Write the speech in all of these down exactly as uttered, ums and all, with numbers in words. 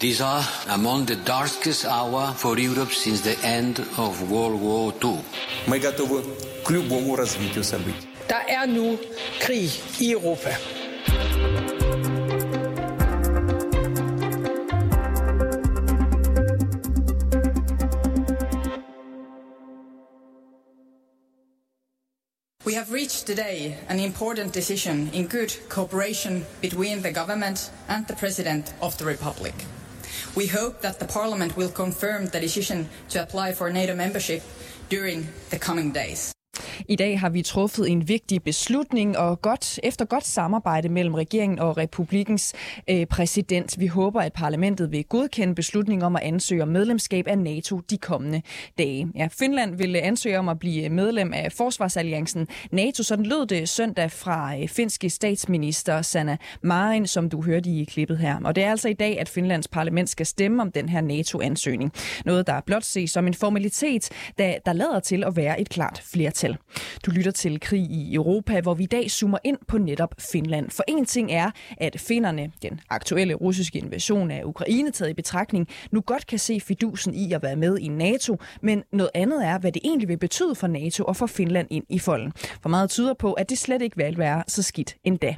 These are among the darkest hours for Europe since the end of World War Two. Мы готовы к любому развитию событий. Der er nu krig i Europa. We have reached today an important decision in good cooperation between the government and the President of the Republic. We hope that the Parliament will confirm the decision to apply for NATO membership during the coming days. I dag har vi truffet en vigtig beslutning, og godt, efter godt samarbejde mellem regeringen og republikkens øh, præsident. Vi håber, at parlamentet vil godkende beslutningen om at ansøge om medlemskab af NATO de kommende dage. Ja, Finland vil ansøge om at blive medlem af forsvarsalliancen NATO. Sådan lød det søndag fra øh, finske statsminister Sanna Marin, som du hørte i klippet her. Og det er altså i dag, at Finlands parlament skal stemme om den her NATO-ansøgning. Noget, der blot ses som en formalitet, der, der lader til at være et klart flertal. Du lytter til Krig i Europa, hvor vi i dag zoomer ind på netop Finland. For en ting er, at finnerne, den aktuelle russiske invasion af Ukraine taget i betragtning, nu godt kan se fidusen i at være med i NATO, men noget andet er, hvad det egentlig vil betyde for NATO og for Finland ind i folden. For meget tyder på, at det slet ikke vil være så skidt endda.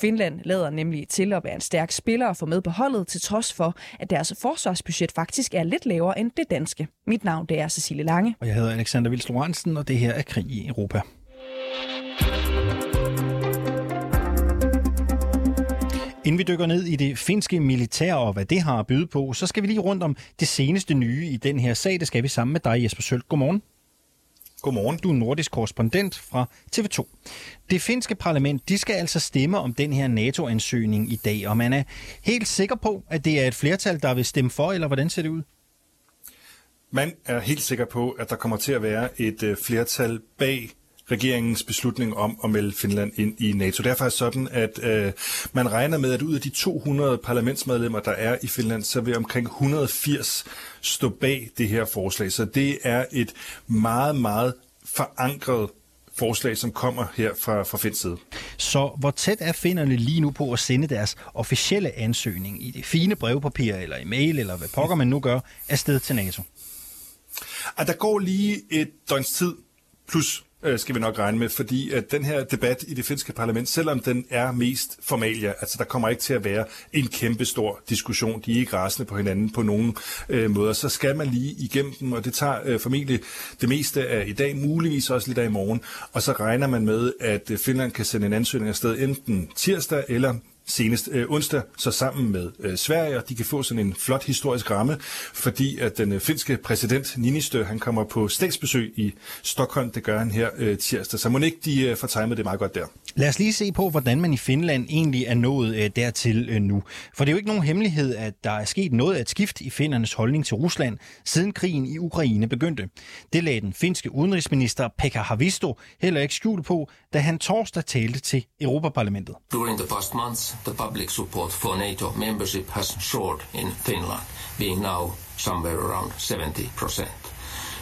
Finland lader nemlig til at være en stærk spiller og få med på holdet, til trods for, at deres forsvarsbudget faktisk er lidt lavere end det danske. Mit navn det er Cecilie Lange. Og jeg hedder Alexander Wils-Lorenzen, og det her er Krig i Europa. Inden vi dykker ned i det finske militær og hvad det har at byde på, så skal vi lige rundt om det seneste nye i den her sag. Det skal vi sammen med dig, Jesper Zølck. Godmorgen. Godmorgen. Du er nordisk korrespondent fra T V to. Det finske parlament, de skal altså stemme om den her NATO-ansøgning i dag, og man er helt sikker på, at det er et flertal, der vil stemme for, eller hvordan ser det ud? Man er helt sikker på, at der kommer til at være et flertal bag regeringens beslutning om at melde Finland ind i NATO. Det er faktisk sådan, at øh, man regner med, at ud af de to hundrede parlamentsmedlemmer, der er i Finland, så vil omkring et hundrede og firs stå bag det her forslag. Så det er et meget, meget forankret forslag, som kommer her fra, fra finsk side. Så hvor tæt er finnerne lige nu på at sende deres officielle ansøgning i det fine brevpapir eller e-mail, eller hvad pokker man nu gør, afsted til NATO? Og der går lige et døgns tid plus skal vi nok regne med, fordi at den her debat i det finske parlament, selvom den er mest formalia, altså der kommer ikke til at være en kæmpe stor diskussion, de er ikke rasende på hinanden på nogen øh, måder, så skal man lige igennem dem, og det tager øh, formentlig det meste af i dag, muligvis også lidt af i morgen, og så regner man med, at Finland kan sende en ansøgning afsted enten tirsdag eller senest øh, onsdag, så sammen med øh, Sverige, og de kan få sådan en flot historisk ramme, fordi at den øh, finske præsident Niinistö, han kommer på statsbesøg i Stockholm, det gør han her øh, tirsdag, så må ikke de øh, får timet det meget godt der. Lad os lige se på, hvordan man i Finland egentlig er nået øh, dertil øh, nu. For det er jo ikke nogen hemmelighed, at der er sket noget af et skift i finnernes holdning til Rusland, siden krigen i Ukraine begyndte. Det lagde den finske udenrigsminister Pekka Haavisto heller ikke skjul på, da han torsdag talte til Europaparlamentet. During the past months, the public support for NATO membership has soared in Finland, being now somewhere around seventy percent.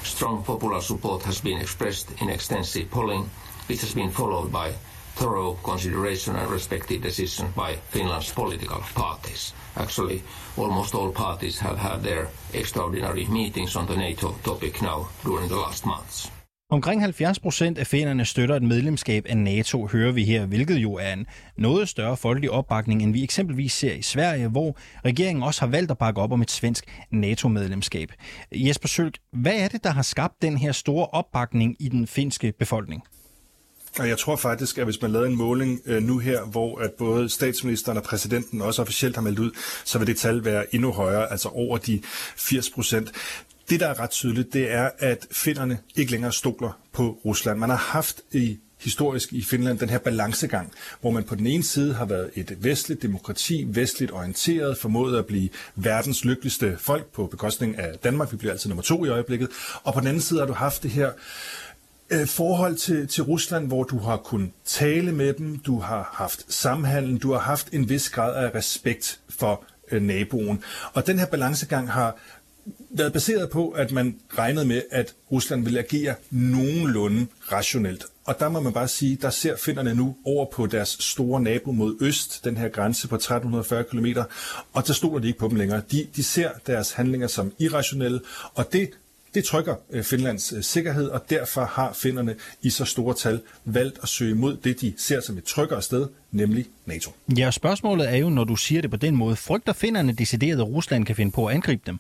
Strong popular support has been expressed in extensive polling, which has been followed by thorough consideration and respected decision by Finland's political parties. Actually, almost all parties have had their extraordinary meetings on the NATO topic now during the last months. Omkring halvfjerds procent af finnerne støtter et medlemskab af NATO, hører vi her, hvilket jo er en noget større folkelig opbakning, end vi eksempelvis ser i Sverige, hvor regeringen også har valgt at bakke op om et svensk NATO-medlemskab. Jesper Zølck, hvad er det, der har skabt den her store opbakning i den finske befolkning? Og jeg tror faktisk, at hvis man lavede en måling øh, nu her, hvor at både statsministeren og præsidenten også officielt har meldt ud, så vil det tal være endnu højere, altså over de firs procent. Det, der er ret tydeligt, det er, at finnerne ikke længere stoler på Rusland. Man har haft i historisk i Finland den her balancegang, hvor man på den ene side har været et vestligt demokrati, vestligt orienteret, formået at blive verdens lykkeligste folk på bekostning af Danmark. Vi bliver altid nummer to i øjeblikket. Og på den anden side har du haft det her forhold til, til Rusland, hvor du har kunnet tale med dem, du har haft samhandel, du har haft en vis grad af respekt for øh, naboen. Og den her balancegang har været baseret på, at man regnede med, at Rusland ville agere nogenlunde rationelt. Og der må man bare sige, der ser finnerne nu over på deres store nabo mod øst, den her grænse på tretten hundrede og fyrre kilometer, og der stoler de ikke på dem længere. De, de ser deres handlinger som irrationelle, og det, det trykker Finlands sikkerhed, og derfor har finnerne i så store tal valgt at søge mod det, de ser som et tryggere sted, nemlig NATO. Ja, spørgsmålet er jo, når du siger det på den måde, frygter finnerne decideret, at Rusland kan finde på at angribe dem?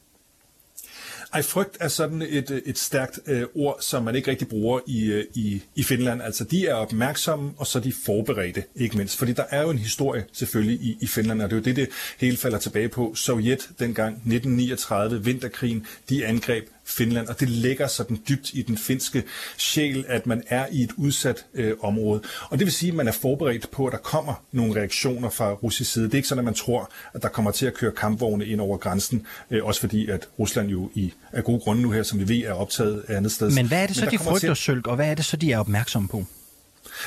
Ej, frygt er sådan et, et stærkt øh, ord, som man ikke rigtig bruger i, i, i Finland. Altså, de er opmærksomme, og så er de forberedte, ikke mindst. Fordi der er jo en historie, selvfølgelig, i, i Finland, og det er jo det, det hele falder tilbage på. Sovjet dengang, nitten niogtredive, vinterkrigen, de angreb Finland, og det ligger sådan dybt i den finske sjæl, at man er i et udsat øh, område. Og det vil sige, at man er forberedt på, at der kommer nogle reaktioner fra russisk side. Det er ikke sådan, at man tror, at der kommer til at køre kampvogne ind over grænsen, øh, også fordi at Rusland jo i, af gode grunde nu her, som vi ved, er optaget andet sted. Men hvad er det så, de frygter, Zølck, og hvad er det så, de er opmærksomme på?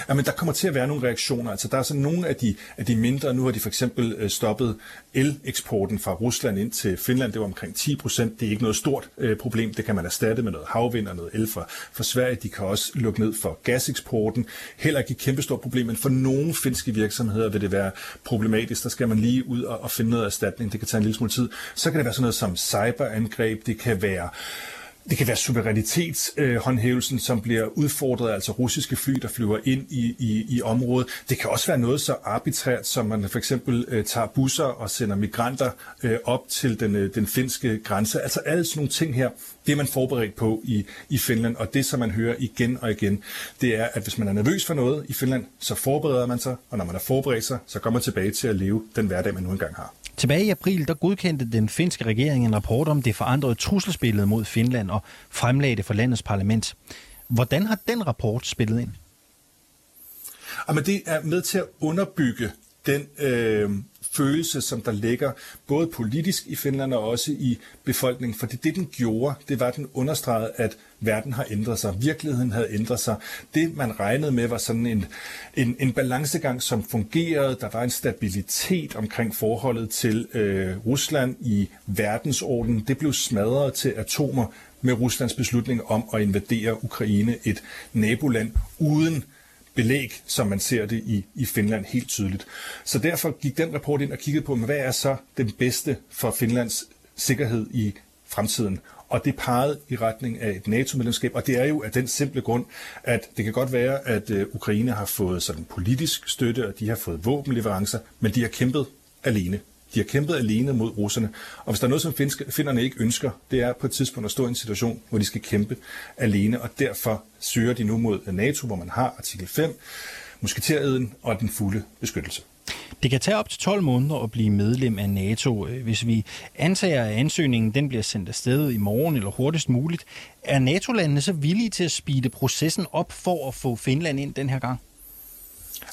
Jamen, der kommer til at være nogle reaktioner. Altså, der er sådan nogle af de, af de mindre. Nu har de for eksempel stoppet el-eksporten fra Rusland ind til Finland. Det var omkring ti procent. Det er ikke noget stort øh, problem. Det kan man erstatte med noget havvind og noget el fra, fra Sverige. De kan også lukke ned for gaseksporten. Heller ikke et kæmpestort problem, men for nogle finske virksomheder vil det være problematisk. Der skal man lige ud og, og finde noget erstatning. Det kan tage en lille smule tid. Så kan det være sådan noget som cyberangreb. Det kan være... Det kan være suverænitetshåndhævelsen, øh, som bliver udfordret, altså russiske fly, der flyver ind i, i, i området. Det kan også være noget så arbitrært, som man for eksempel øh, tager busser og sender migranter øh, op til den, øh, den finske grænse. Altså alle sådan nogle ting her, det er man forberedt på i, i Finland, og det, som man hører igen og igen, det er, at hvis man er nervøs for noget i Finland, så forbereder man sig, og når man er forberedt sig, så kommer man tilbage til at leve den hverdag, man nu engang har. Tilbage i april, der godkendte den finske regering en rapport om det forandrede trusselsbillede mod Finland og fremlagde det for landets parlament. Hvordan har den rapport spillet ind? Jamen, det er med til at underbygge den øh, følelse, som der ligger både politisk i Finland og også i befolkningen. Fordi det, den gjorde, det var, at den understregede, at verden har ændret sig, virkeligheden havde ændret sig. Det, man regnede med, var sådan en, en, en balancegang, som fungerede. Der var en stabilitet omkring forholdet til øh, Rusland i verdensordenen. Det blev smadret til atomer med Ruslands beslutning om at invadere Ukraine, et naboland, uden belæg, som man ser det i, i Finland helt tydeligt. Så derfor gik den rapport ind og kiggede på, hvad er så den bedste for Finlands sikkerhed i fremtiden? Og det pegede i retning af et NATO-medlemskab, og det er jo af den simple grund, at det kan godt være, at Ukraine har fået sådan politisk støtte, og de har fået våbenleverancer, men de har kæmpet alene. De har kæmpet alene mod russerne, og hvis der er noget, som finnerne ikke ønsker, det er på et tidspunkt at stå i en situation, hvor de skal kæmpe alene, og derfor søger de nu mod NATO, hvor man har artikel fem, musketereden og den fulde beskyttelse. Det kan tage op til tolv måneder at blive medlem af NATO. Hvis vi antager, at ansøgningen den bliver sendt afsted i morgen eller hurtigst muligt, er NATO-landene så villige til at speede processen op for at få Finland ind den her gang?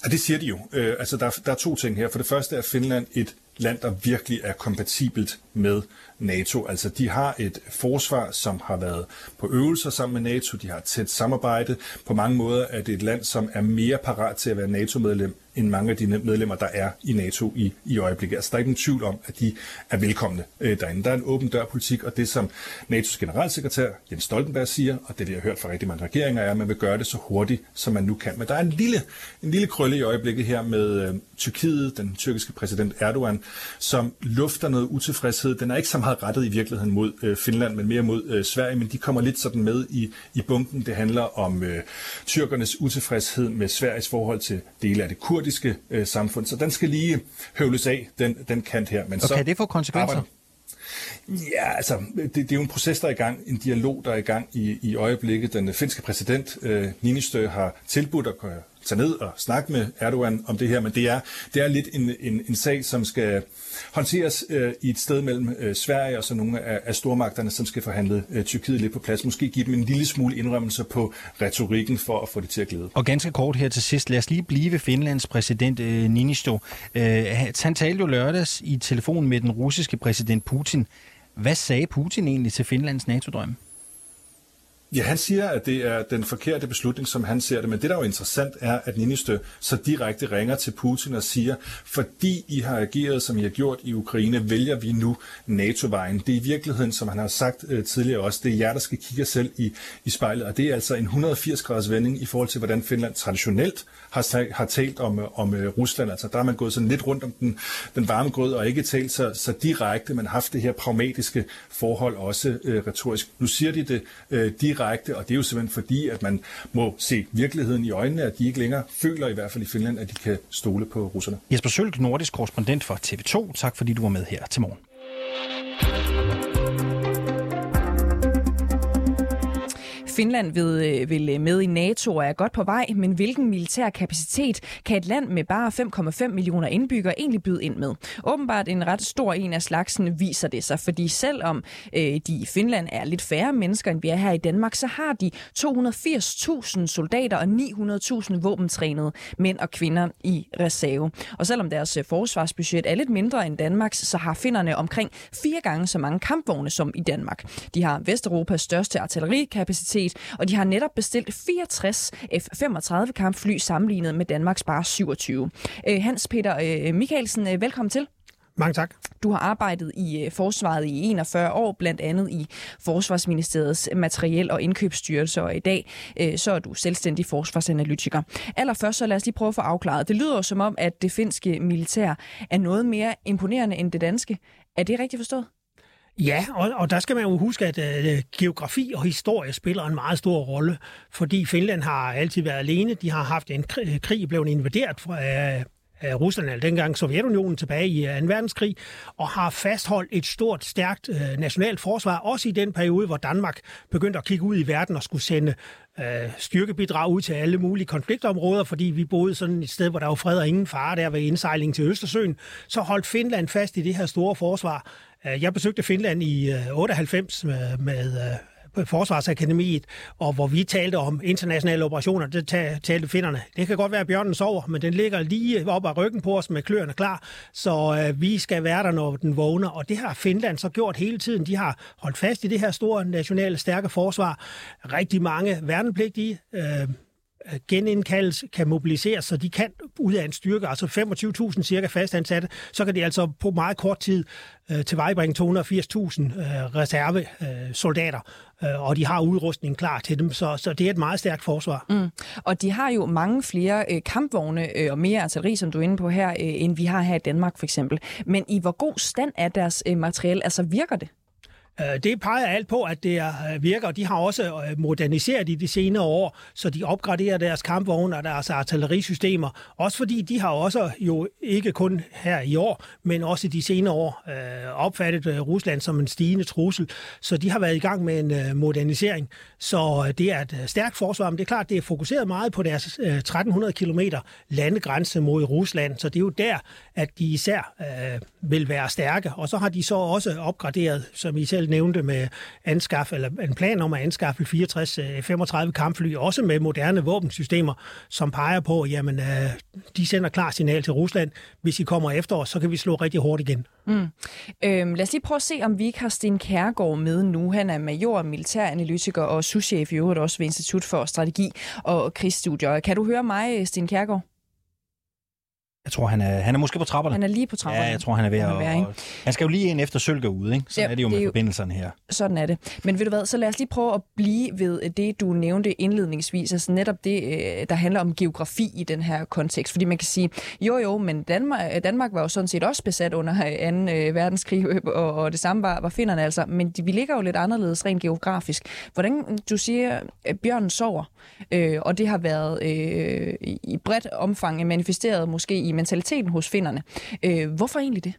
Ja, det siger de jo. Øh, altså, der, der er to ting her. For det første er Finland et land, der virkelig er kompatibelt med NATO. Altså, de har et forsvar, som har været på øvelser sammen med NATO. De har tæt samarbejde. På mange måder er det et land, som er mere parat til at være NATO-medlem, end mange af de medlemmer, der er i NATO i, i øjeblikket. Altså, der er ikke nogen tvivl om, at de er velkomne øh, derinde. Der er en åben dør-politik, og det, som N A T O's generalsekretær Jens Stoltenberg siger, og det, vi har hørt fra rigtig mange regeringer, er, at man vil gøre det så hurtigt, som man nu kan. Men der er en lille, en lille krølle i øjeblikket her med øh, Tyrkiet, den tyrkiske præsident Erdogan, som lufter noget utilfredshed. Den er ikke så meget rettet i virkeligheden mod øh, Finland, men mere mod øh, Sverige, men de kommer lidt sådan med i, i bunken. Det handler om øh, tyrkernes utilfredshed med Sveriges forhold til dele af det kurdiske samfund. Så den skal lige høvles af, den, den kant her. Men og så kan det få konsekvenser? Arbejder. Ja, altså, det, det er jo en proces, der er i gang, en dialog, der er i gang i, i øjeblikket. Den finske præsident, øh, Niinistö, har tilbudt at tage ned og snakke med Erdogan om det her, men det er, det er lidt en, en, en sag, som skal håndteres øh, i et sted mellem øh, Sverige og så nogle af, af stormagterne, som skal forhandle øh, Tyrkiet lidt på plads. Måske give dem en lille smule indrømmelser på retorikken for at få det til at glæde. Og ganske kort her til sidst, lad os lige blive ved Finlands præsident øh, Niinistö. Øh, han talte jo lørdags i telefon med den russiske præsident Putin. Hvad sagde Putin egentlig til Finlands NATO-drømme? Ja, han siger, at det er den forkerte beslutning, som han ser det. Men det, der er jo interessant, er, at Niinistö så direkte ringer til Putin og siger, fordi I har ageret, som I har gjort i Ukraine, vælger vi nu NATO-vejen. Det er i virkeligheden, som han har sagt øh, tidligere også, det er jer, der skal kigge jer selv i, i spejlet. Og det er altså en hundrede og firs graders vending i forhold til, hvordan Finland traditionelt har, har talt om, om øh, Rusland. Altså, der har man gået sådan lidt rundt om den, den varme grød og ikke talt så, så direkte, men haft det her pragmatiske forhold også øh, retorisk. Nu siger de det øh, direkte, og det er jo simpelthen fordi, at man må se virkeligheden i øjnene, at de ikke længere føler, i hvert fald i Finland, at de kan stole på russerne. Jesper Zølck, nordisk korrespondent for T V to. Tak fordi du var med her til morgen. Finland vil, vil med i NATO og er godt på vej, men hvilken militær kapacitet kan et land med bare fem komma fem millioner indbyggere egentlig byde ind med? Åbenbart en ret stor en af slagsen viser det sig, fordi selvom øh, de i Finland er lidt færre mennesker, end vi er her i Danmark, så har de to hundrede og firs tusind soldater og ni hundrede tusind våbentrænede mænd og kvinder i reserve. Og selvom deres forsvarsbudget er lidt mindre end Danmarks, så har finnerne omkring fire gange så mange kampvogne som i Danmark. De har Vesteuropas største artillerikapacitet, og de har netop bestilt fireogtres F femogtredive kampfly sammenlignet med Danmarks bare syvogtyve. Hans-Peter Michaelsen, velkommen til. Mange tak. Du har arbejdet i forsvaret i enogfyrre år, blandt andet i Forsvarsministeriets materiel- og indkøbsstyrelse, og i dag så er du selvstændig forsvarsanalytiker. Allerførst så lad os lige prøve at få afklaret. Det lyder som om, at det finske militær er noget mere imponerende end det danske. Er det rigtigt forstået? Ja, og, og der skal man jo huske, at øh, geografi og historie spiller en meget stor rolle, fordi Finland har altid været alene. De har haft en krig, krig blevet invaderet af, af Rusland, eller dengang Sovjetunionen tilbage i anden verdenskrig, og har fastholdt et stort, stærkt øh, nationalt forsvar, også i den periode, hvor Danmark begyndte at kigge ud i verden og skulle sende øh, styrkebidrag ud til alle mulige konfliktområder, fordi vi boede sådan et sted, hvor der var fred og ingen fare der ved indsejlingen til Østersøen. Så holdt Finland fast i det her store forsvar. Jeg besøgte Finland i otteoghalvfems med, med Forsvarsakademiet, og hvor vi talte om internationale operationer, det talte finnerne. Det kan godt være, at bjørnen sover, men den ligger lige op ad ryggen på os med kløerne klar, så vi skal være der, når den vågner. Og det har Finland så gjort hele tiden. De har holdt fast i det her store nationale stærke forsvar. Rigtig mange værnepligtige øh, genindkaldes, kan mobiliseres, så de kan ud af en styrke, altså femogtyve tusind cirka fastansatte, så kan de altså på meget kort tid øh, tilvejebringe to hundrede og firs tusind øh, reservesoldater, øh, og de har udrustning klar til dem, så, så det er et meget stærkt forsvar. Mm. Og de har jo mange flere øh, kampvogne øh, og mere artilleri, som du er inde på her, øh, end vi har her i Danmark for eksempel. Men i hvor god stand er deres øh, materiel? Altså virker det? Det peger alt på, at det virker, og de har også moderniseret i de senere år, så de opgraderer deres kampvogne og deres artillerisystemer. Også fordi de har også jo ikke kun her i år, men også i de senere år opfattet Rusland som en stigende trussel. Så de har været i gang med en modernisering. Så det er et stærkt forsvar, men det er klart, det er fokuseret meget på deres tretten hundrede kilometer landegrænse mod Rusland. Så det er jo der, at de især vil være stærke. Og så har de så også opgraderet, som I selv nævnte, med anskaff, eller en plan om at anskaffe fireogtres F femogtredive kampfly, også med moderne våbensystemer, som peger på, jamen, øh, de sender klar signal til Rusland. Hvis I kommer efter os, så kan vi slå rigtig hårdt igen. Mm. Øhm, lad os lige prøve at se, om vi ikke har Sten Kjærgaard med nu. Han er major, militæranalytiker og souschef i øvrigt også ved Institut for Strategi og Krigsstudier. Kan du høre mig, Sten Kjærgaard? Jeg tror, han er, han er måske på trapperne. Han er lige på trapperne. Ja, jeg tror, han er ved at... Han, han skal jo lige ind efter Sølger ude, ikke? Sådan ja, er det jo med det er jo, forbindelserne her. Sådan er det. Men ved du hvad, så lad os lige prøve at blive ved det, du nævnte indledningsvis. Altså netop det, der handler om geografi i den her kontekst. Fordi man kan sige, jo jo, men Danmark, Danmark var jo sådan set også besat under anden verdenskrig, og det samme var, var finnerne altså. Men de, vi ligger jo lidt anderledes rent geografisk. Hvordan du siger, at bjørnen sover, øh, og det har været øh, i bredt omfang manifesteret måske i mentaliteten hos finnerne. Øh, hvorfor egentlig det?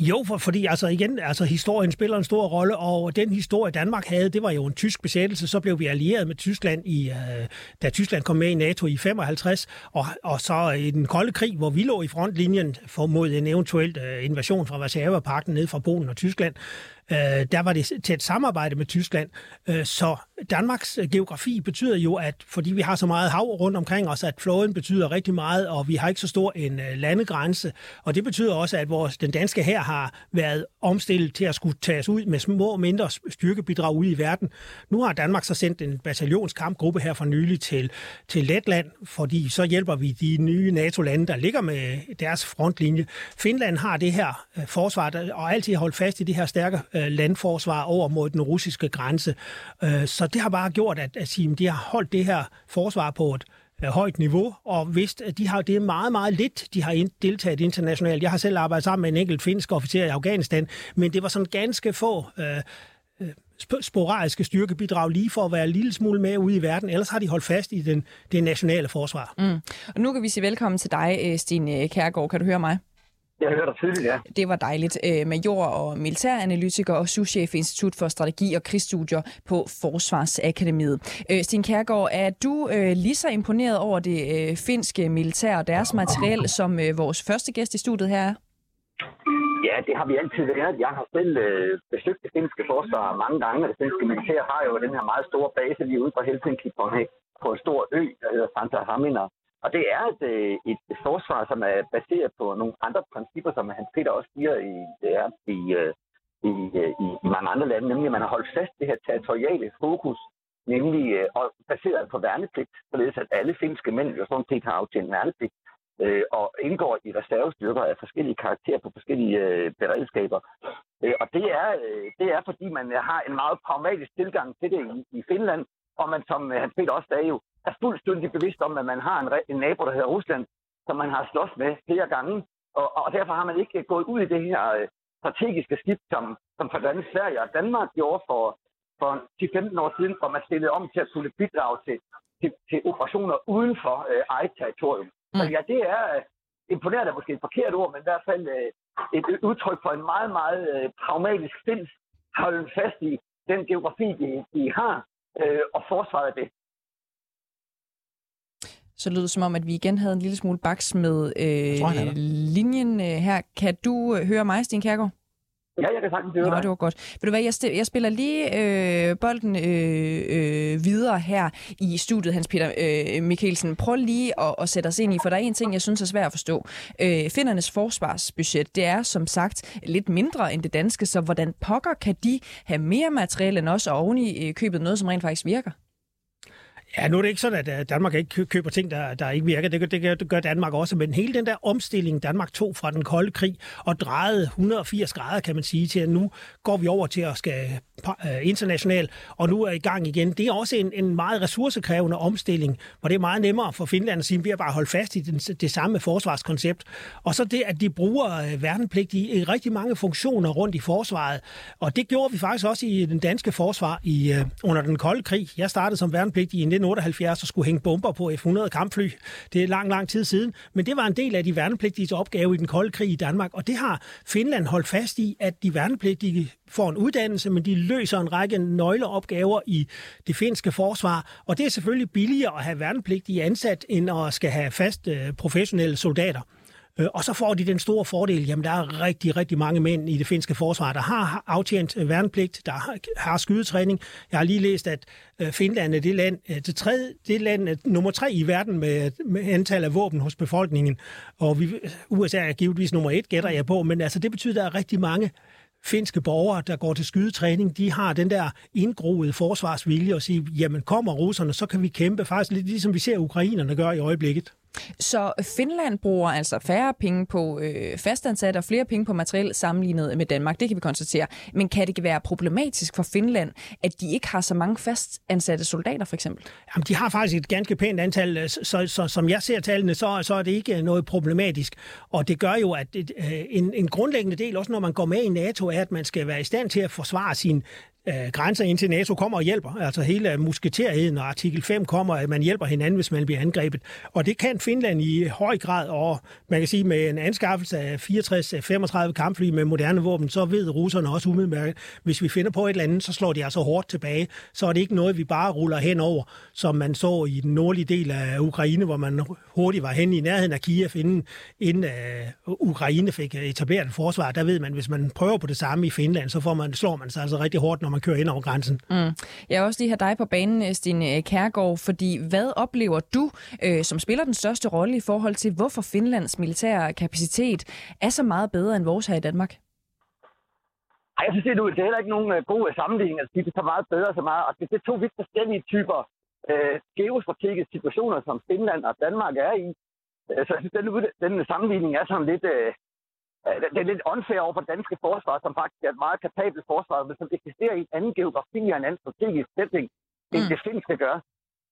Jo, for, fordi altså igen, altså historien spiller en stor rolle, og den historie Danmark havde, det var jo en tysk besættelse, så blev vi allieret med Tyskland, i, øh, da Tyskland kom med i NATO i femoghalvtreds, og, og så i den kolde krig, hvor vi lå i frontlinjen for mod en eventuel øh, invasion fra Warszawapagten ned fra Polen og Tyskland, Øh, der var det tæt samarbejde med Tyskland. Øh, så Danmarks geografi betyder jo, at fordi vi har så meget hav rundt omkring os, at flåden betyder rigtig meget, og vi har ikke så stor en landegrænse. Og det betyder også, at vores, den danske hær har været omstillet til at skulle tages ud med små og mindre styrkebidrag ude i verden. Nu har Danmark så sendt en bataljonskampgruppe her for nylig til, til Letland, fordi så hjælper vi de nye NATO-lande, der ligger med deres frontlinje. Finland har det her forsvar, der, og altid holdt fast i det her stærke landforsvar over mod den russiske grænse. Så det har bare gjort, at, at de har holdt det her forsvar på et højt niveau, og vist, at de har, det er meget, meget lidt, de har deltaget internationalt. Jeg har selv arbejdet sammen med en enkelt finsk officer i Afghanistan, men det var sådan ganske få øh, sporadiske styrkebidrag lige for at være en lille smule med ude i verden. Ellers har de holdt fast i den, det nationale forsvar. Mm. Og nu kan vi sige velkommen til dig, Sten Kjærgaard. Kan du høre mig? Jeg hørte dig tydeligt, ja. Det var dejligt. Major og militæranalytiker og souschef i Institut for Strategi og Krigsstudier på Forsvarsakademiet. Sten Kjærgaard, er du lige så imponeret over det finske militær og deres materiel, som vores første gæst i studiet her er? Ja, det har vi altid været. Jeg har selv besøgt det finske forsvar mange gange, og det finske militær har jo den her meget store base lige ude fra Helsinki på en stor ø, der hedder Santa Hamina. Og det er et, et forsvar, som er baseret på nogle andre principper, som Hans-Peter også siger i, i, i, i mange andre lande, nemlig at man har holdt fast det her territoriale fokus, nemlig og baseret på værnepligt, således at alle finske mænd jo sådan set har aftjent værnepligt og indgår i reservestyrker af forskellige karakterer på forskellige beredskaber. Og det er, det er fordi man har en meget pragmatisk tilgang til det i, i Finland, og man, som Hans-Peter også sagde jo, er fuldstændig bevidst om, at man har en, en nabo, der hedder Rusland, som man har slås med flere gange, og, og derfor har man ikke gået ud i det her øh, strategiske skift, som, som for eksempel Sverige og Danmark gjorde for, for ti til femten år siden, hvor man stillede om til at skulle bidrage til, til, til operationer uden for øh, eget territorium. Mm. Så ja, det er øh, imponerende, måske et forkert ord, men i hvert fald øh, et udtryk for en meget, meget øh, pragmatisk stils, holden fast i den geografi, de, de har, øh, og forsvaret det. Så lød det som om, at vi igen havde en lille smule baks med øh, tror, linjen øh, her. Kan du høre mig, Sten Kjærgaard? Ja, jeg kan sagtens høre dig. Nå, det var godt. Ved du hvad, jeg, st- jeg spiller lige øh, bolden øh, øh, videre her i studiet, Hans-Peter øh, Michaelsen. Prøv lige at, at sætte os ind i, for der er en ting, jeg synes er svært at forstå. Øh, finnernes forsvarsbudget, det er som sagt lidt mindre end det danske, så hvordan pokker kan de have mere materiel end os og oven i øh, købet noget, som rent faktisk virker? Ja, nu er det ikke sådan, at Danmark ikke køber ting, der, der ikke virker. Det gør, det gør Danmark også. Men hele den der omstilling, Danmark tog fra den kolde krig og drejede et hundrede og firs grader, kan man sige, til at nu går vi over til at skal internationalt, og nu er i gang igen. Det er også en, en meget ressourcekrævende omstilling, hvor det er meget nemmere for Finland at sige, at vi har bare holdt fast i den, det samme forsvarskoncept. Og så det, at de bruger værnepligt i rigtig mange funktioner rundt i forsvaret. Og det gjorde vi faktisk også i den danske forsvar i, under den kolde krig. Jeg startede som værnepligt i nitten otteoghalvfjerds og skulle hænge bomber på F hundrede kampfly. Det er lang, lang tid siden. Men det var en del af de værnepligtiges opgave i den kolde krig i Danmark, og det har Finland holdt fast i, at de værnepligtige får en uddannelse, men de løser en række nøgleopgaver i det finske forsvar, og det er selvfølgelig billigere at have værnepligtige ansat, end at skal have fast øh, professionelle soldater. Og så får de den store fordel, jamen der er rigtig, rigtig mange mænd i det finske forsvar, der har aftjent værnepligt, der har skydetræning. Jeg har lige læst, at Finland er det land, det tredje, det land nummer tre i verden med, med antal af våben hos befolkningen. Og vi, U S A er givetvis nummer et, gætter jeg på, men altså det betyder, at der er rigtig mange finske borgere, der går til skydetræning, de har den der indgroede forsvarsvilje og siger, jamen kommer russerne, så kan vi kæmpe, faktisk lidt ligesom vi ser ukrainerne gør i øjeblikket. Så Finland bruger altså færre penge på øh, fastansat og flere penge på materiel sammenlignet med Danmark, det kan vi konstatere. Men kan det være problematisk for Finland, at de ikke har så mange fastansatte soldater for eksempel? Jamen, de har faktisk et ganske pænt antal, så, så, så som jeg ser tallene, så, så er det ikke noget problematisk. Og det gør jo, at et, øh, en, en grundlæggende del, også når man går med i NATO, er, at man skal være i stand til at forsvare sin øh, grænser ind til NATO kommer og hjælper. Altså hele musketerheden og artikel fem kommer, at man hjælper hinanden, hvis man bliver angrebet. Og det kan Finland i høj grad, og man kan sige, med en anskaffelse af fireogtres til femogtredive kampfly med moderne våben, så ved russerne også umiddelbart, hvis vi finder på et eller andet, så slår de altså hårdt tilbage. Så er det ikke noget, vi bare ruller henover, som man så i den nordlige del af Ukraine, hvor man hurtigt var hen i nærheden af Kiev, inden, inden uh, Ukraine fik etableret et forsvar. Der ved man, hvis man prøver på det samme i Finland, så får man, slår man sig altså rigtig hårdt, når man kører ind over grænsen. Mm. Jeg vil også lige have dig på banen, Sten Kjærgaard, fordi hvad oplever du, øh, som spiller den største rolle i forhold til, hvorfor Finlands militære kapacitet er så meget bedre end vores her i Danmark? Ej, jeg synes, det er, det er heller ikke nogen gode sammenligninger. Altså, det er så meget bedre, så meget. Og det er to vidt forskellige typer øh, geostrategiske situationer, som Finland og Danmark er i. Så jeg synes, den, den sammenligning er sådan lidt, øh, det er lidt unfair over for danske forsvar, som faktisk er et meget kapabelt forsvar, men som eksisterer i en anden geografi og en anden strategisk sætning, end mm. det finske gør.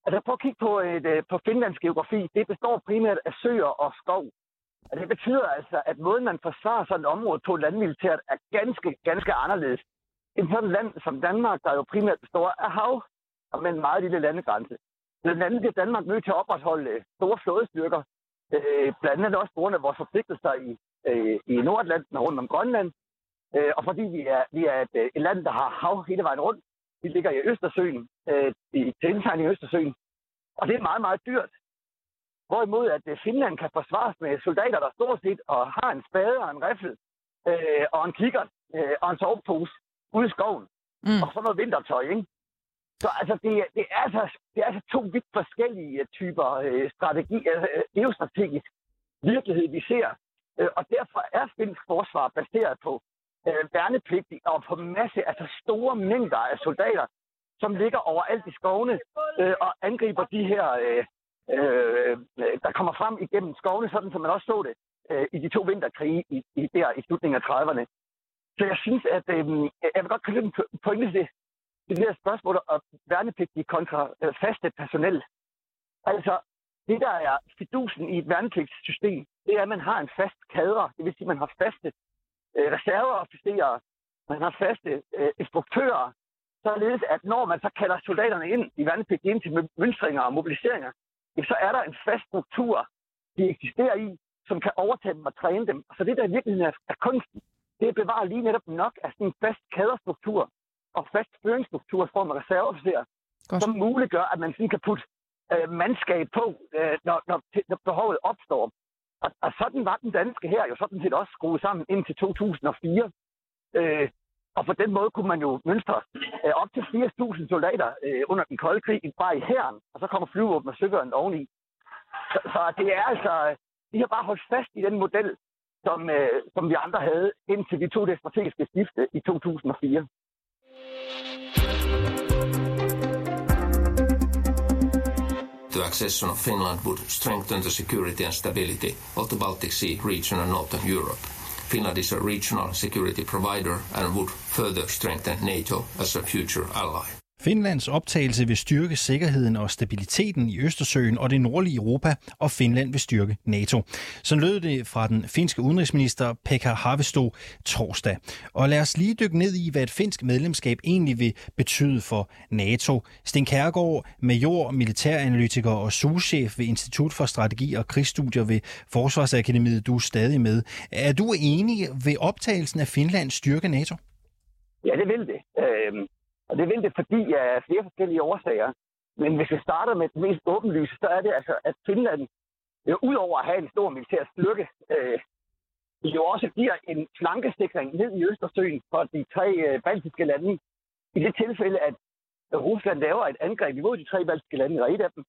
Altså prøv at kigge på, et, på Finlands geografi. Det består primært af søer og skov. Og det betyder altså, at måden man forsvarer sådan et område på landmilitært er ganske, ganske anderledes. En sådan land som Danmark, der jo primært består af hav og med en meget lille landegrænse. Blandt andet er Danmark nødt til at opretholde store flådestyrker. Øh, blandt andet også på grund af vores forpligtelser i, øh, i Nordatlanten og rundt om Grønland. Øh, og fordi vi er, vi er et, et land, der har hav hele vejen rundt. De ligger i Østersøen, øh, i tiltegning i Østersøen. Og det er meget, meget dyrt. Hvorimod at Finland kan forsvares med soldater, der stort set og har en spade og en riffel, øh, og en kikkert øh, og en sovepose ude i skoven. Mm. Og så noget vintertøj, ikke? Så altså, det, det, er altså, det er altså to vidt forskellige typer øh, strategi, altså geostrategisk virkelighed, vi ser. Øh, og derfor er finsk forsvar baseret på værnepligtige og på masse, altså store mængder af soldater, som ligger overalt i skovene øh, og angriber de her, øh, øh, der kommer frem igennem skovene, sådan som man også så det øh, i de to vinterkrige i, i, der i slutningen af trediverne. Så jeg synes, at øh, jeg vil godt knytte en pointe til det her spørgsmål om værnepligtige kontra øh, faste personel. Altså, det der er fidusen i et værnepligtssystem, det er, at man har en fast kadre, det vil sige, at man har faste reserveofficerer, man har faste øh, instruktører, således at når man så kalder soldaterne ind i værnepligt ind til mønstringer og mobiliseringer, så er der en fast struktur, de eksisterer i, som kan overtage dem og træne dem. Så det der i virkeligheden er kunsten, det bevarer lige netop nok af sådan en fast kaderstruktur og fast føringsstruktur i form af reserveofficerer, som muliggør, at man sådan kan putte øh, mandskab på, øh, når, når, når behovet opstår. Og, og sådan var den danske her jo sådan set også skruet sammen indtil to tusind og fire. Øh, og på den måde kunne man jo mønstre øh, op til firs tusind soldater øh, under den kolde krig bare i hæren. Og så kommer flyvåben og søgeren oveni. Så, så det er altså, de har bare holdt fast i den model, som, øh, som vi andre havde, indtil vi tog det strategiske skifte i to tusind og fire. The accession of Finland would strengthen the security and stability of the Baltic Sea region and Northern Europe. Finland is a regional security provider and would further strengthen NATO as a future ally. Finlands optagelse vil styrke sikkerheden og stabiliteten i Østersøen og det nordlige Europa, og Finland vil styrke NATO. Så lød det fra den finske udenrigsminister Pekka Haavisto torsdag. Og lad os lige dykke ned i, hvad et finsk medlemskab egentlig vil betyde for NATO. Sten Kjærgaard, major, militæranalytiker og souschef ved Institut for Strategi og Krigsstudier ved Forsvarsakademiet, du er stadig med. Er du enig, ved optagelsen af Finland styrke NATO? Ja, det vil det. Øh... Og det vil det, fordi af flere forskellige årsager. Men hvis vi starter med det mest åbenlyse, så er det altså, at Finland, jo, udover at have en stor militær styrke, øh, jo også giver en flankesikring ned i Østersøen for de tre øh, baltiske lande. I det tilfælde, at Rusland laver et angreb imod de tre baltiske lande, eller et af dem,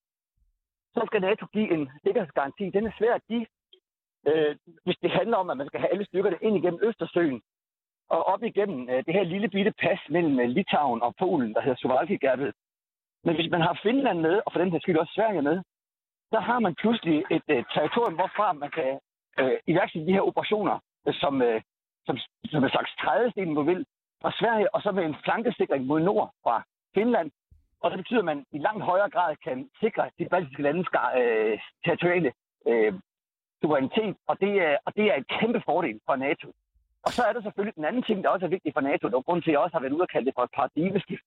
så skal NATO give en sikkerhedsgaranti. Den er svær at give, øh, hvis det handler om, at man skal have alle styrkerne ind igennem Østersøen. Og op igennem det her lille bitte pas mellem Litauen og Polen, der hedder Suwalki-gappet. Men hvis man har Finland med, og for den her skyld også Sverige med, så har man pludselig et, et territorium, hvorfra man kan øh, iværksætte de her operationer, som, øh, som, som en slags trædesten, man vil, fra Sverige, og så med en flankesikring mod nord fra Finland. Og det betyder, at man i langt højere grad kan sikre de baltiske landes øh, territoriale øh, suverænitet, og det, er, og det er et kæmpe fordel for NATO. Og så er der selvfølgelig den anden ting, der også er vigtig for NATO, og grunden til, at jeg også har været ude og kalde det for et paradigmeskift.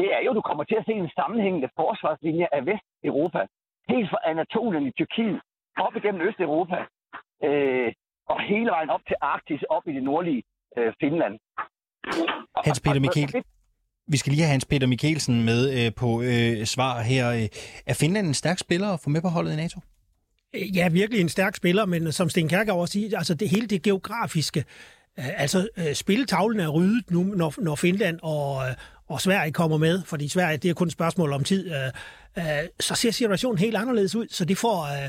Det er jo, at du kommer til at se en sammenhængende forsvarslinje af Vesteuropa, helt fra Anatolien i Tyrkiet, op igennem Østeuropa, øh, og hele vejen op til Arktis, op i det nordlige øh, Finland. Hans-Peter Michaelsen. Vi skal lige have Hans-Peter Michaelsen med øh, på øh, svar her. Er Finland en stærk spiller at få med på holdet i NATO? Ja, virkelig en stærk spiller, men som Sten Kjærgaard også siger, altså det hele det geografiske, øh, altså øh, spilletavlen er ryddet nu, når, når Finland og, øh, og Sverige kommer med, fordi Sverige, det er kun et spørgsmål om tid, øh, øh, så ser situationen helt anderledes ud, så det får øh,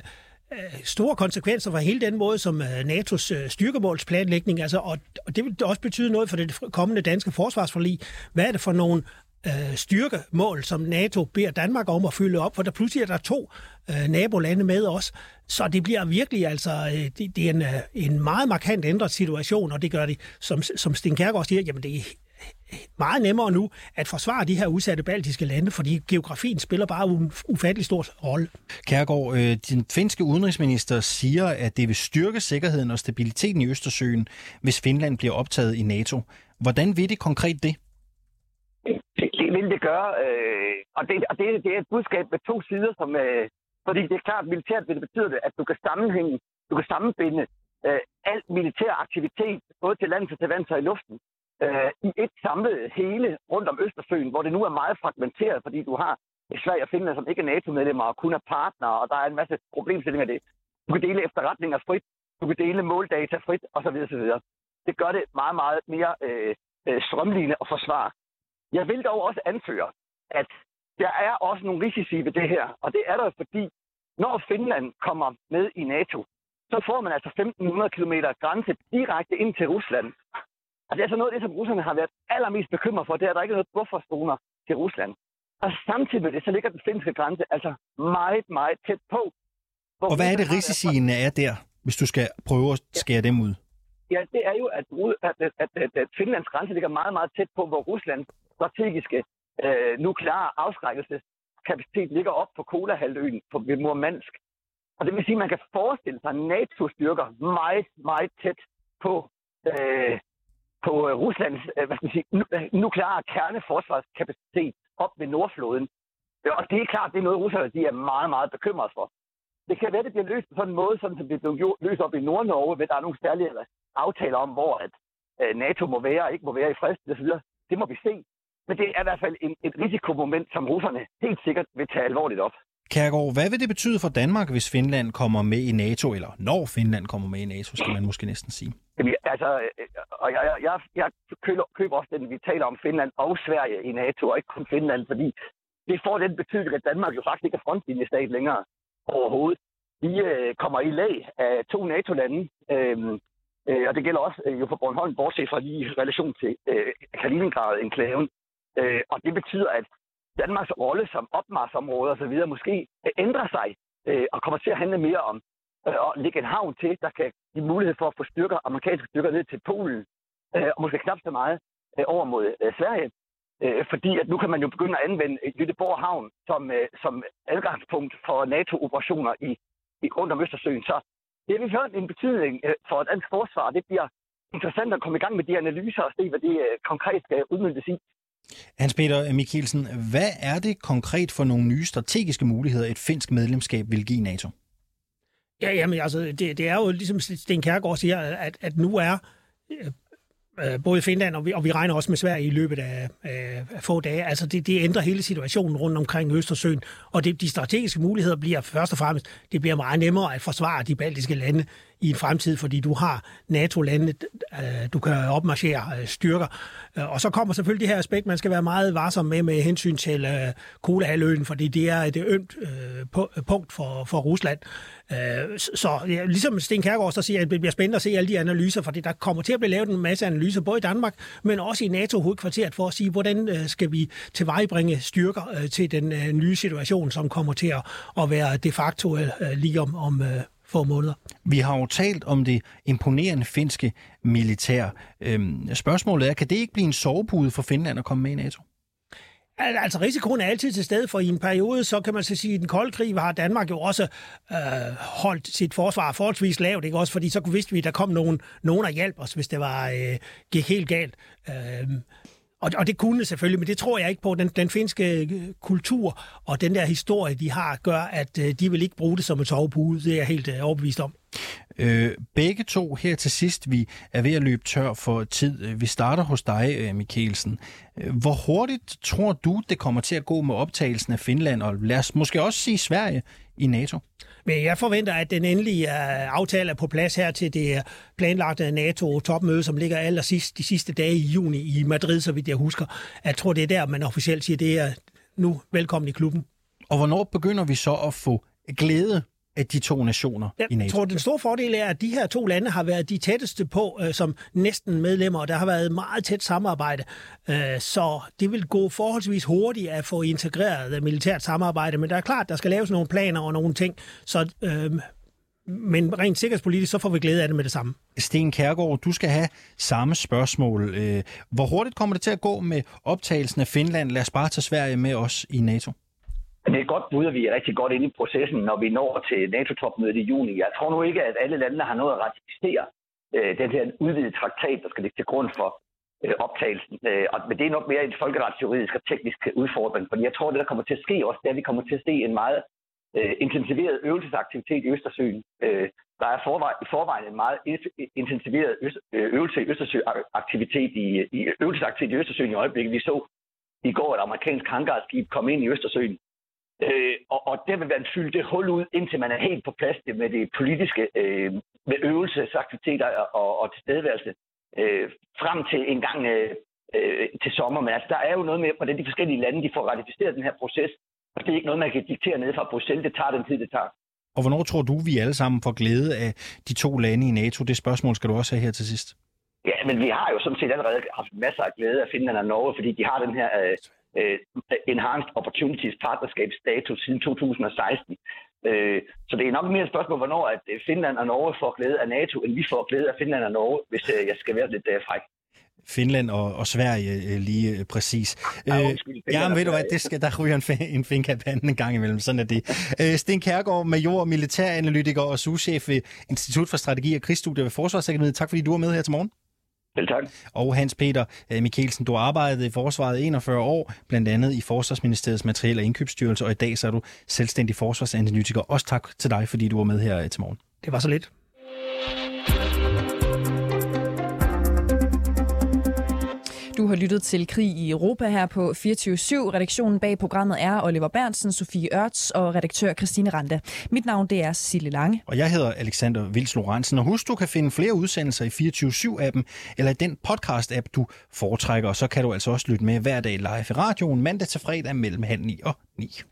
store konsekvenser for hele den måde, som N A T O's styrkemålsplanlægning, altså, og, og det vil også betyde noget for det kommende danske forsvarsforlig. Hvad er det for nogle øh, styrkemål, som NATO beder Danmark om at fylde op? For der pludselig er der to øh, nabolande med os, så det bliver virkelig, altså, øh, det, det er en, øh, en meget markant ændret situation, og det gør det, som, som Sten Kjærgaard siger, jamen det er meget nemmere nu at forsvare de her udsatte baltiske lande, fordi geografien spiller bare en ufattelig stor rolle. Kjærgaard, øh, den finske udenrigsminister siger, at det vil styrke sikkerheden og stabiliteten i Østersøen, hvis Finland bliver optaget i NATO. Hvordan vil det konkret det? Det, det vil det gøre, øh, og, det, og det, det er et budskab med to sider, som, øh, fordi det er klart, militært vil det betyde, at du kan sammenhænge, du kan sammenbinde øh, al militær aktivitet, både til lands og til vands og i luften, i et samlet hele rundt om Østersøen, hvor det nu er meget fragmenteret, fordi du har Sverige og Finland, som ikke er NATO-medlemmer og kun er partnere, og der er en masse problemstillinger i det. Du kan dele efterretninger frit, du kan dele måldata frit, osv. osv. Det gør det meget, meget mere øh, strømlignende at forsvare. Jeg vil dog også anføre, at der er også nogle risici ved det her, og det er der fordi, når Finland kommer med i NATO, så får man altså femten hundrede kilometer grænse direkte ind til Rusland. Og det er så noget af det, som russerne har været allermest bekymret for, det er, at der ikke er noget bufferzoner til Rusland. Og samtidig med det, så ligger den finske grænse altså meget, meget tæt på. Og hvad er det risiciene er der, hvis du skal prøve at skære ja. dem ud? Ja, det er jo, at, at, at, at, at Finlands grænse ligger meget, meget tæt på, hvor Ruslands strategiske øh, nukleare afskrækkelseskapacitet ligger op på Kola-halvøen ved Murmansk. Og det vil sige, at man kan forestille sig NATO-styrker meget, meget tæt på øh, på Ruslands hvad skal man sige, nukleare kerneforsvarskapacitet op ved Nordfloden. Og det er klart, det er noget, russerne de er meget, meget bekymrede for. Det kan være, det bliver løst på sådan en måde, sådan, som det blev løst op i Nord-Norge, hvor der er nogle særlige aftaler om, hvor at NATO må være og ikke må være i fred, og så videre. Det må vi se. Men det er i hvert fald en, et risikomoment, som russerne helt sikkert vil tage alvorligt op. Kjærgaard, hvad vil det betyde for Danmark, hvis Finland kommer med i NATO, eller når Finland kommer med i NATO, skal man måske næsten sige? Jamen, altså, og jeg, jeg, jeg køber også den, vi taler om Finland og Sverige i NATO, og ikke kun Finland, fordi det får den betydning, at Danmark jo faktisk ikke er frontlinjestat længere overhovedet. De øh, kommer i lag af to NATO-lande, øh, øh, og det gælder også øh, jo for Bornholm, bortset fra lige relation til øh, Kaliningrad-enklaven. Øh, og det betyder, at Danmarks rolle som opmarchområde og så videre måske ændrer sig øh, og kommer til at handle mere om øh, at lægge en havn til, der kan give mulighed for at få styrker, amerikanske styrker ned til Polen øh, og måske knap så meget øh, over mod øh, Sverige. Øh, fordi at nu kan man jo begynde at anvende Lytteborg Havn som, øh, som adgangspunkt for NATO-operationer i, i rundt om Østersøen. Så det har vi hørt en betydning øh, for et dansk forsvar. Det bliver interessant at komme i gang med de analyser og se, hvad det øh, konkret skal udmøntes i. Hans-Peter Michaelsen, hvad er det konkret for nogle nye strategiske muligheder, et finsk medlemskab vil give NATO? Ja, jamen, altså, det, det er jo ligesom Sten Kjærgaard siger, at, at nu er øh, både Finland og vi, og vi regner også med Sverige i løbet af, øh, af få dage. Altså, det, det ændrer hele situationen rundt omkring Østersøen, og det, de strategiske muligheder bliver først og fremmest, det bliver meget nemmere at forsvare de baltiske lande i en fremtid, fordi du har NATO-landene, du kan opmarchere styrker. Og så kommer selvfølgelig det her aspekt, man skal være meget varsom med med hensyn til Kola-halvøen, fordi det er et ømt punkt for, for Rusland. Så ja, ligesom Sten Kjærgaard så siger, at det bliver spændende at se alle de analyser, fordi der kommer til at blive lavet en masse analyser, både i Danmark, men også i NATO-hovedkvarteret, for at sige, hvordan skal vi tilvejebringe styrker til den nye situation, som kommer til at være de facto lige om, om få måneder. Vi har jo talt om det imponerende finske militær. Øhm, spørgsmålet er, kan det ikke blive en sovepude for Finland at komme med i NATO? Altså risikoen er altid til stede, for i en periode, så kan man så sige, at i den kolde krig har Danmark jo også øh, holdt sit forsvar forholdsvis lavt, ikke? Også fordi så vidste vi, at der kom nogen, nogen at hjælpe os, hvis det var, øh, gik helt galt. Øh, og, og det kunne selvfølgelig, men det tror jeg ikke på. Den, den finske kultur og den der historie, de har, gør, at øh, de vil ikke bruge det som et sovepude. Det er jeg helt øh, overbevist om. Øh, begge to her til sidst, vi er ved at løbe tør for tid. Vi starter hos dig, Michaelsen. Hvor hurtigt tror du, det kommer til at gå med optagelsen af Finland, og lad os måske også sige Sverige, i NATO? Men jeg forventer, at den endelige aftale er på plads her til det planlagte NATO-topmøde, som ligger allersidst de sidste dage i juni i Madrid, så vidt jeg husker. Jeg tror, det er der, man officielt siger, det er nu velkommen i klubben. Og hvornår begynder vi så at få glæde af de to nationer ja, i NATO? Jeg tror, den store fordel er, at de her to lande har været de tætteste på øh, som næsten medlemmer, og der har været meget tæt samarbejde. Øh, så det vil gå forholdsvis hurtigt at få integreret militært samarbejde, men der er klart, der skal laves nogle planer og nogle ting, så, øh, men rent sikkerhedspolitisk, så får vi glæde af det med det samme. Sten Kjærgaard, du skal have samme spørgsmål. Øh, hvor hurtigt kommer det til at gå med optagelsen af Finland? Lad os bare tage Sverige med os i NATO. Det er et godt bud, at vi er rigtig godt inde i processen, når vi når til NATO-topmødet i juni. Jeg tror nu ikke, at alle landene har noget at ratificere øh, den her udvidede traktat, der skal ligge til grund for øh, optagelsen. Øh, og, men det er nok mere en folkeretsjuridisk og teknisk udfordring, fordi jeg tror, det der kommer til at ske også, det er, at vi kommer til at se en meget øh, intensiveret øvelsesaktivitet i Østersøen. Øh, der er forvej, i forvejen en meget intensiveret øvelse i Østersøaktivitet i, i, øvelsesaktivitet i Østersøen i øjeblikket. Vi så i går, at et amerikansk hangarskib kom ind i Østersøen. Øh, og, og det vil være fyldt det hul ud, indtil man er helt på plads med det politiske, øh, med øvelsesaktiviteter og, og tilstedeværelse, øh, frem til en gang øh, til sommer. Men altså, der er jo noget med, hvordan de forskellige lande de får ratificeret den her proces, og det er ikke noget, man kan diktere ned fra Bruxelles. Det tager den tid, det tager. Og hvornår tror du, vi alle sammen får glæde af de to lande i NATO? Det spørgsmål skal du også have her til sidst. Ja, men vi har jo sådan set allerede haft masser af glæde af Finland og Norge, fordi de har den her Øh, Uh, Enhanced Opportunities Partnerskabsstatus siden to tusind og seksten. Uh, så det er nok mere et spørgsmål, hvornår at Finland og Norge får glæde af NATO, end vi får glæde af Finland og Norge, hvis uh, jeg skal være lidt uh, fræk. Finland og, og Sverige lige præcis. Ja, undskyld, ja men ved du hvad, det skal, der ryger en, fin, en fink af panden en gang imellem, sådan er det. øh, Sten Kjærgaard, major, militæranalytiker og souschef ved Institut for Strategi og Krigsstudier ved Forsvarsakademiet. Tak fordi du var med her til morgen. Vel, tak. Og Hans-Peter Michaelsen, du arbejdede i forsvaret enogfyrre år, blandt andet i Forsvarsministeriets materiel- og indkøbsstyrelse, og i dag så er du selvstændig forsvarsanalytiker. Også tak til dig, fordi du var med her til morgen. Det var så lidt. Du har lyttet til Krig i Europa her på fireogtyve syv. Redaktionen bag programmet er Oliver Berntsen, Sofie Ørts og redaktør Christine Rande. Mit navn det er Cecilie Lange. Og jeg hedder Alexander Wils-Lorenzen. Og husk, du kan finde flere udsendelser i fireogtyve syv-appen eller i den podcast-app, du foretrækker. Og så kan du altså også lytte med hver dag live i radioen mandag til fredag mellem halv ni og ni.